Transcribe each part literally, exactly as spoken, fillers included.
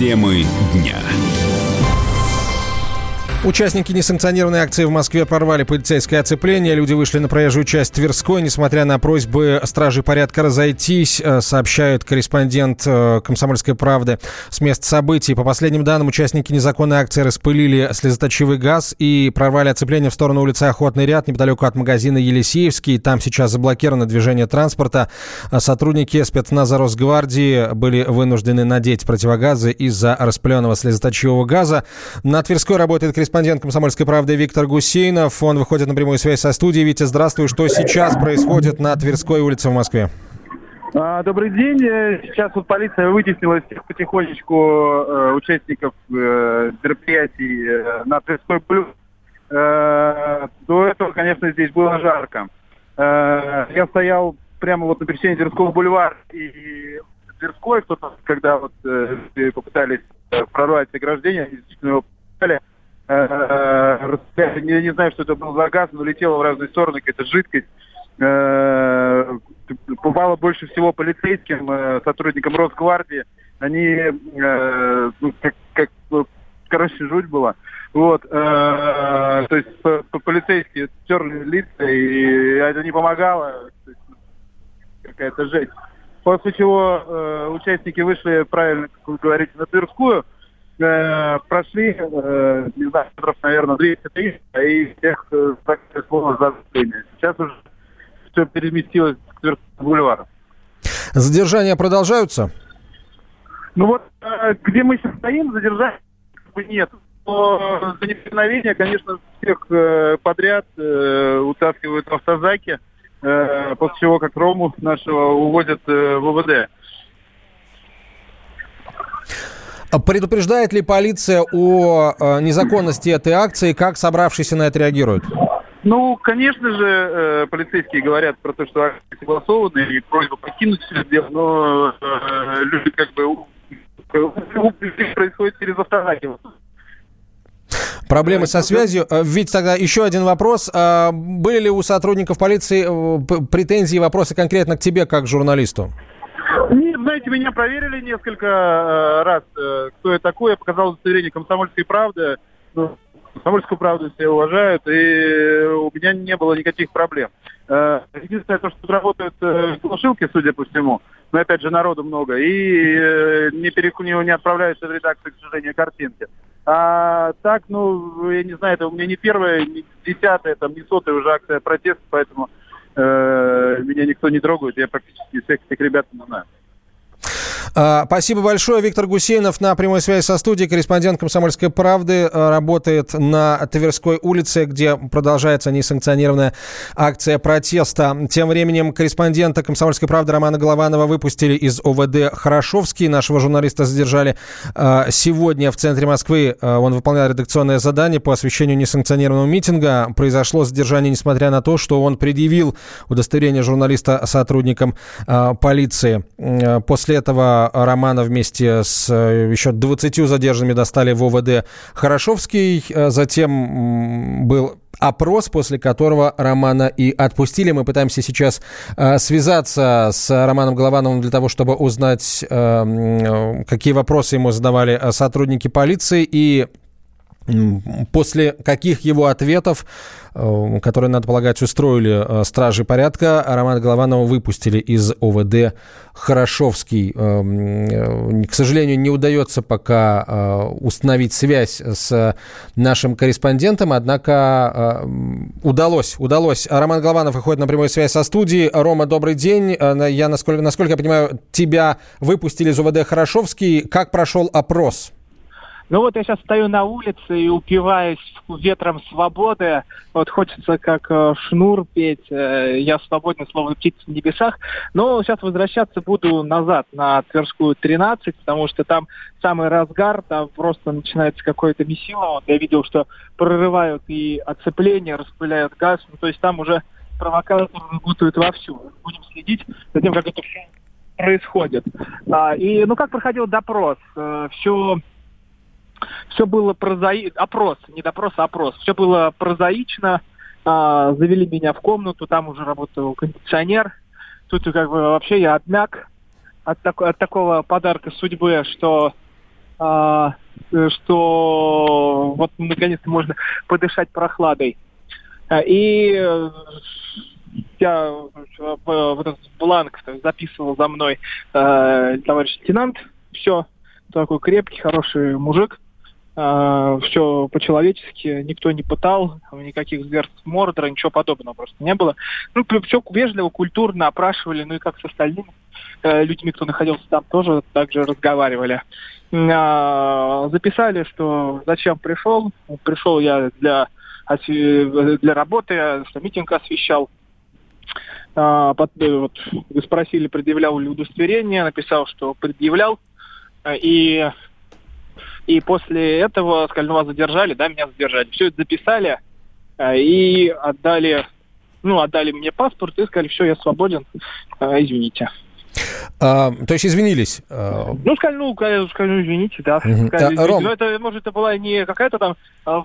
Темы дня. Участники несанкционированной акции в Москве порвали полицейское оцепление. Люди вышли на проезжую часть Тверской, несмотря на просьбы стражей порядка разойтись, сообщает корреспондент «Комсомольской правды» с мест событий. По последним данным, участники незаконной акции распылили слезоточивый газ и прорвали оцепление в сторону улицы Охотный ряд, неподалеку от магазина Елисеевский. Там сейчас заблокировано движение транспорта. Сотрудники спецназа Росгвардии были вынуждены надеть противогазы из-за распыленного слезоточивого газа. На Тверской работает корреспондент Корреспондент «Комсомольской правды» Виктор Гусейнов. Он выходит на прямую связь со студией. Витя, здравствуй. Что сейчас происходит на Тверской улице в Москве? Добрый день. Сейчас вот полиция вытеснила всех потихонечку участников мероприятий на Тверской плюс. До этого, конечно, здесь было жарко. Я стоял прямо вот на пересечении Тверского бульвара и Тверской, кто-то, когда вот попытались прорвать ограждение, действительно его попытали. Не, не знаю, что это был за газ, но летела в разные стороны какая-то жидкость. Попало больше всего полицейским, сотрудникам Росгвардии. Они, ну, как, как, короче, жуть была. Вот. То есть полицейские стерли лица, и это не помогало. Какая-то жесть. После чего участники вышли, правильно, как вы говорите, на Тверскую. Прошли, э, не знаю, метров, наверное, двести тысяч, и всех э, так словно зацепили. Сейчас уже все переместилось к Тверскому бульвару. Задержания продолжаются? Ну вот, э, где мы сейчас стоим, задержаний нет. Но за неповиновение, конечно, всех э, подряд э, утаскивают в автозаки, э, после чего, как Рому нашего, уводят э, в ОВД. Предупреждает ли полиция о незаконности этой акции? Как собравшиеся на это реагируют? Ну, конечно же, полицейские говорят про то, что акции согласованы и просьба покинуть все дело, но люди как бы... происходит через автозаки. Проблемы со связью. Ведь тогда еще один вопрос. Были ли у сотрудников полиции претензии, вопросы конкретно к тебе, как к журналисту? Нет, знаете, меня проверили несколько э, раз, э, кто я такой. Я показал удостоверение «Комсомольской правды». Ну, «Комсомольскую правду» все уважают, и у меня не было никаких проблем. Э, единственное, то, что работают э, глушилки, судя по всему, но, опять же, народу много, и э, не, переку... не отправляются в редакцию, к сожалению, картинки. А так, ну, я не знаю, это у меня не первая, не десятая, там, не сотая уже акция протеста, поэтому... меня никто не трогает, я практически всех этих ребят не знаю. Спасибо большое. Виктор Гусейнов на прямой связи со студией, корреспондент «Комсомольской правды», работает на Тверской улице, где продолжается несанкционированная акция протеста. Тем временем корреспондента «Комсомольской правды» Романа Голованова выпустили из ОВД Хорошевский. Нашего журналиста задержали сегодня в центре Москвы. Он выполнял редакционное задание по освещению несанкционированного митинга. Произошло задержание, несмотря на то, что он предъявил удостоверение журналиста сотрудникам полиции. После этого Романа вместе с еще двадцатью задержанными достали в ОВД Хорошевский. Затем был опрос, после которого Романа и отпустили. Мы пытаемся сейчас э, связаться с Романом Головановым для того, чтобы узнать, э, какие вопросы ему задавали сотрудники полиции и после каких его ответов, которые, надо полагать, устроили стражи порядка, Романа Голованова выпустили из ОВД Хорошевский. К сожалению, не удается пока установить связь с нашим корреспондентом, однако удалось, удалось. Роман Голованов выходит на прямую связь со студией. Рома, добрый день. Я, насколько, насколько я понимаю, тебя выпустили из ОВД Хорошевский. Как прошел опрос? Ну вот я сейчас стою на улице и упиваюсь ветром свободы. Вот хочется как э, Шнур петь. Э, я свободен, словно птица в небесах. Но сейчас возвращаться буду назад, на Тверскую тринадцать, потому что там самый разгар. Там просто начинается какое-то месило. Вот я видел, что прорывают и оцепление, распыляют газ. Ну, то есть там уже провокаторы работают вовсю. Будем следить за тем, как это все происходит. А, и, ну, как проходил допрос? А, все... Все было прозаично, опрос, не допрос, а опрос. Все было прозаично, а, завели меня в комнату, там уже работал кондиционер. Тут как бы вообще я отмяк от, так... от такого подарка судьбы, что а, что вот наконец-то можно подышать прохладой. И я вот этот бланк записывал за мной э, товарищ лейтенант. Все, такой крепкий, хороший мужик. Э, все по-человечески, никто не пытал, никаких зверств, мордора, ничего подобного просто не было. Ну, все вежливо, культурно опрашивали, ну и как с остальными э, людьми, кто находился там, тоже так же разговаривали. Э, записали, что зачем пришел. Пришел я для... для работы, что митинг освещал. А, под, вот, спросили, предъявлял ли удостоверение, написал, что предъявлял. И, и после этого сказали, ну вас задержали, да, меня задержали. Все это записали и отдали, ну, отдали мне паспорт и сказали, все, я свободен, извините. А, то есть извинились? Ну, сказали, ну, скажу, извините, да. Угу. Сказали, да, Ром... Но это, может, это была не какая-то там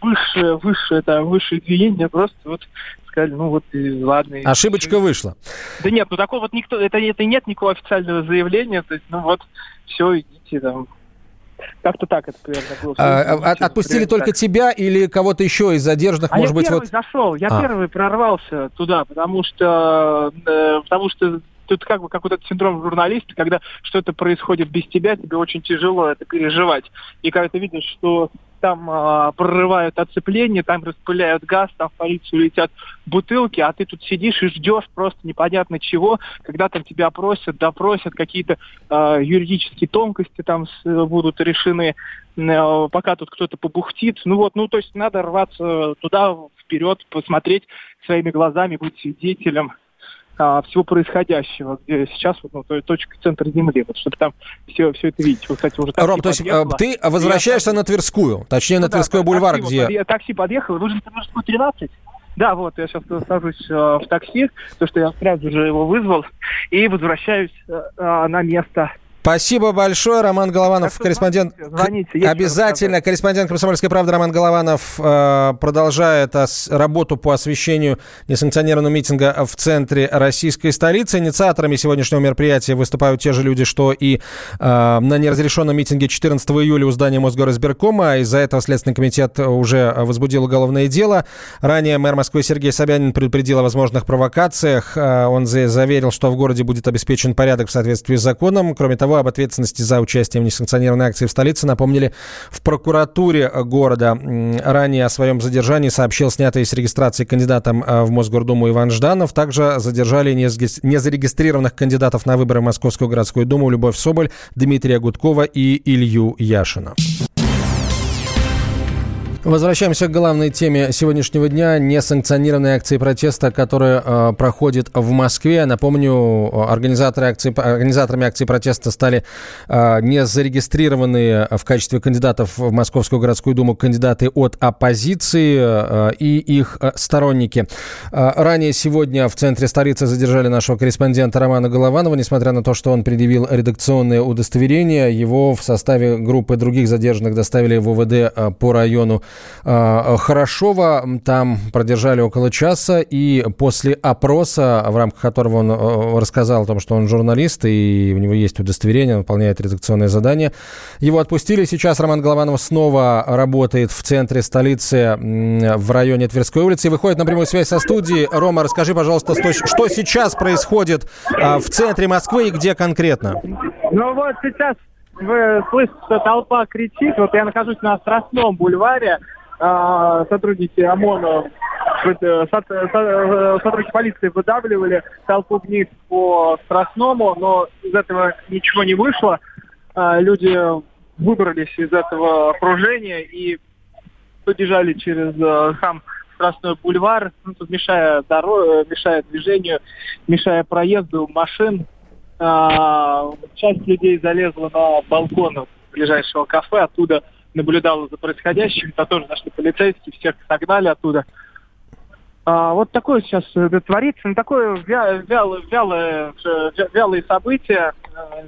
высшая, высшая, там, высшее извинение, просто вот сказали, ну, вот, ладно. Ошибочка все... вышла. Да нет, ну, такого вот никто, это, это нет никакого официального заявления, то есть, ну, вот, все, идите там. Как-то так это примерно было. А, все, отпустили примерно только так. Тебя или кого-то еще из задержанных? А может я быть, первый вот... зашел, я а. первый прорвался туда, потому что, потому что тут как бы как вот этот синдром журналиста, когда что-то происходит без тебя, тебе очень тяжело это переживать. И когда ты видишь, что там а, прорывают оцепление, там распыляют газ, там в полицию летят бутылки, а ты тут сидишь и ждешь просто непонятно чего, когда там тебя опросят, допросят, какие-то а, юридические тонкости там с, будут решены, а, пока тут кто-то побухтит. Ну вот, ну то есть надо рваться туда, вперед, посмотреть своими глазами, быть свидетелем всего происходящего, где сейчас вот, ну, то есть точка центра земли, вот, чтобы там все, все это видеть. Вот, кстати, уже такси Ром, то есть ты возвращаешься я... на Тверскую, точнее ну, на да, Тверской да, бульвар, такси, где... Вот, такси подъехало, вы же на Тверскую тринадцать? Да, вот, я сейчас сажусь э, в такси, потому что я сразу же его вызвал, и возвращаюсь э, на место. Спасибо большое, Роман Голованов, так, корреспондент... Звоните, звоните, обязательно, корреспондент «Комсомольской правды» Роман Голованов э, продолжает ос- работу по освещению несанкционированного митинга в центре российской столицы. Инициаторами сегодняшнего мероприятия выступают те же люди, что и э, на неразрешенном митинге четырнадцатого июля у здания Мосгоризберкома. Из-за этого Следственный комитет уже возбудил уголовное дело. Ранее мэр Москвы Сергей Собянин предупредил о возможных провокациях. Он заверил, что в городе будет обеспечен порядок в соответствии с законом. Кроме того, об ответственности за участие в несанкционированной акции в столице напомнили в прокуратуре города. Ранее о своем задержании сообщил снятый с регистрации кандидатом в Мосгордуму Иван Жданов. Также задержали незарегистрированных кандидатов на выборы в Московскую городскую думу Любовь Соболь, Дмитрия Гудкова и Илью Яшина. Возвращаемся к главной теме сегодняшнего дня – несанкционированные акции протеста, которые э, проходят в Москве. Напомню, организаторы акции, организаторами акции протеста стали э, незарегистрированные в качестве кандидатов в Московскую городскую думу кандидаты от оппозиции э, и их сторонники. Э, ранее сегодня в центре столицы задержали нашего корреспондента Романа Голованова. Несмотря на то, что он предъявил редакционное удостоверение, его в составе группы других задержанных доставили в о вэ дэ по району Хорошова. Там продержали около часа, и после опроса, в рамках которого он рассказал о том, что он журналист, и у него есть удостоверение, он выполняет редакционное задание, его отпустили. Сейчас Роман Голованов снова работает в центре столицы, в районе Тверской улицы, и выходит на прямую связь со студией. Рома, расскажи, пожалуйста, что сейчас происходит в центре Москвы и где конкретно? Ну вот сейчас вы слышите, что толпа кричит. Вот я нахожусь на Страстном бульваре. Сотрудники ОМОНа, сотрудники полиции выдавливали толпу вниз по Страстному, но из этого ничего не вышло. Люди выбрались из этого окружения и побежали через сам Страстной бульвар, тут мешая дорогу, мешая движению, мешая проезду машин. Часть людей залезла на балкон ближайшего кафе, оттуда наблюдала за происходящим, то тоже нашли полицейские, всех согнали оттуда. А, вот такое сейчас творится, ну, такое вя- вялое, вялое, вялые события,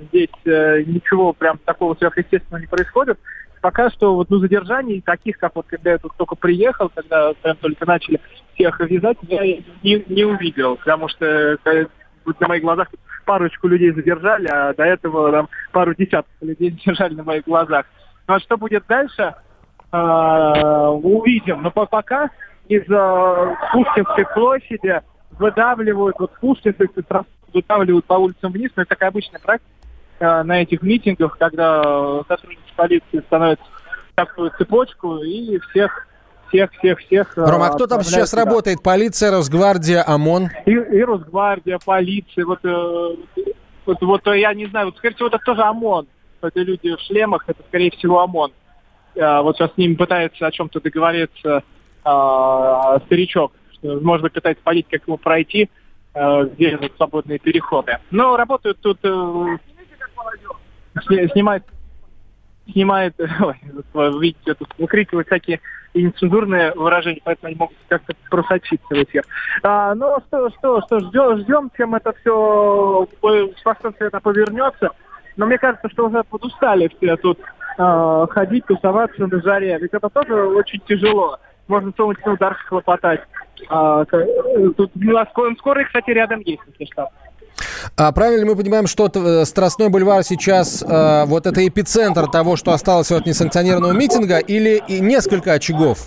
здесь ничего прям такого сверхъестественного не происходит. Пока что вот, ну, задержаний таких, как вот когда я тут только приехал, когда прям только начали всех вязать, я не, не увидел, потому что на моих глазах парочку людей задержали, а до этого там пару десятков людей задержали на моих глазах. Ну а что будет дальше, увидим. Но пока из Пушкинской площади выдавливают, вот Пушкинской выдавливают по улицам вниз. Но это такая обычная практика на этих митингах, когда сотрудники полиции становятся такую цепочку и всех, всех, всех, всех... Рома, а кто там сейчас сюда работает? Полиция, Росгвардия, ОМОН? И, и Росгвардия, полиция, вот, вот, вот я не знаю, вот, скорее всего, это тоже ОМОН. Это люди в шлемах, это, скорее всего, ОМОН. Вот сейчас с ними пытается о чем-то договориться а, старичок, что, может быть, пытается понять, как ему пройти, а, где идут свободные переходы. Но работают тут... А, сни, снимает, снимает, ой, видите, тут выкрикивают всякие нецензурные выражения, поэтому они могут как-то просочиться в эфир. А, ну, что, что, что, ждем, ждем, чем это все, во что все это повернется. Но мне кажется, что уже подустали все тут э, ходить, тусоваться на жаре. Ведь это тоже очень тяжело. Можно солнечный удар хлопотать. А, тут скорая, кстати, рядом есть, если что. А правильно ли мы понимаем, что Страстной бульвар сейчас э, вот это эпицентр того, что осталось от несанкционированного митинга, или и несколько очагов?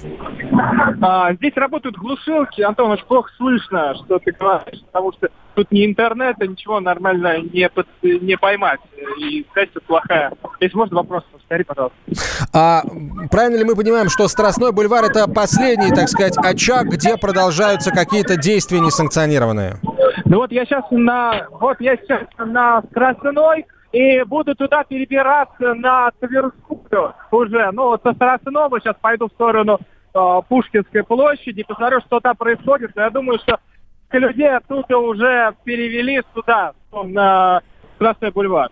А, здесь работают глушилки. Антон, очень плохо слышно, что ты говоришь, потому что тут ни интернета, ничего нормально не, под, не поймать. И связь тут плохая. Если можно, вопрос повтори, пожалуйста. А правильно ли мы понимаем, что Страстной бульвар – это последний, так сказать, очаг, где продолжаются какие-то действия несанкционированные? Ну вот я сейчас на, вот я сейчас на Страстной и буду туда перебираться на Тверскую уже. Ну вот со Страстного сейчас пойду в сторону э, Пушкинской площади, посмотрю, что там происходит. Я думаю, что людей оттуда уже перевели сюда, на Страстной бульвар.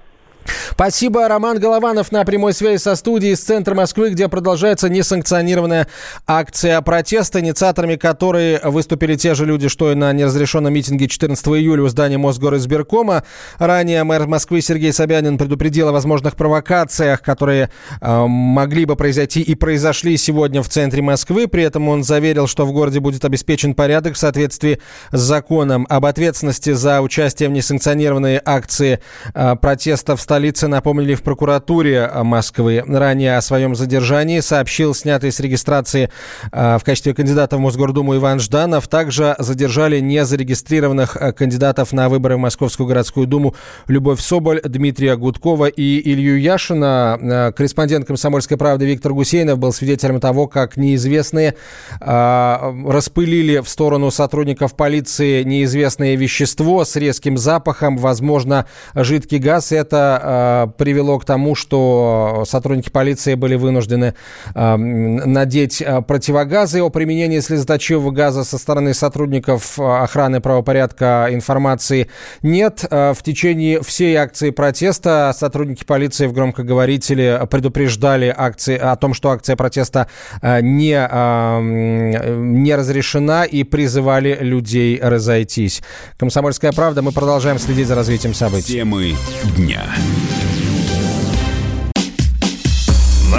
Спасибо. Роман Голованов на прямой связи со студией из центра Москвы, где продолжается несанкционированная акция протеста, инициаторами которой выступили те же люди, что и на неразрешенном митинге четырнадцатого июля у здания Мосгоризберкома. Ранее мэр Москвы Сергей Собянин предупредил о возможных провокациях, которые э, могли бы произойти и произошли сегодня в центре Москвы. При этом он заверил, что в городе будет обеспечен порядок в соответствии с законом. Об ответственности за участие в несанкционированной акции э, протеста в столице напомнили в прокуратуре Москвы. Ранее о своем задержании сообщил снятый с регистрации э, в качестве кандидата в Мосгордуму Иван Жданов. Также задержали незарегистрированных кандидатов на выборы в Московскую городскую думу Любовь Соболь, Дмитрия Гудкова и Илью Яшина. Корреспондент «Комсомольской правды» Виктор Гусейнов был свидетелем того, как неизвестные э, распылили в сторону сотрудников полиции неизвестное вещество с резким запахом, возможно, жидкий газ. Это э, привело к тому, что сотрудники полиции были вынуждены э, надеть противогазы. О применении слезоточивого газа со стороны сотрудников охраны правопорядка информации нет. В течение всей акции протеста сотрудники полиции в громкоговорителе предупреждали акции, о том, что акция протеста э, не, э, не разрешена, и призывали людей разойтись. «Комсомольская правда». Мы продолжаем следить за развитием событий. Темы дня.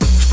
в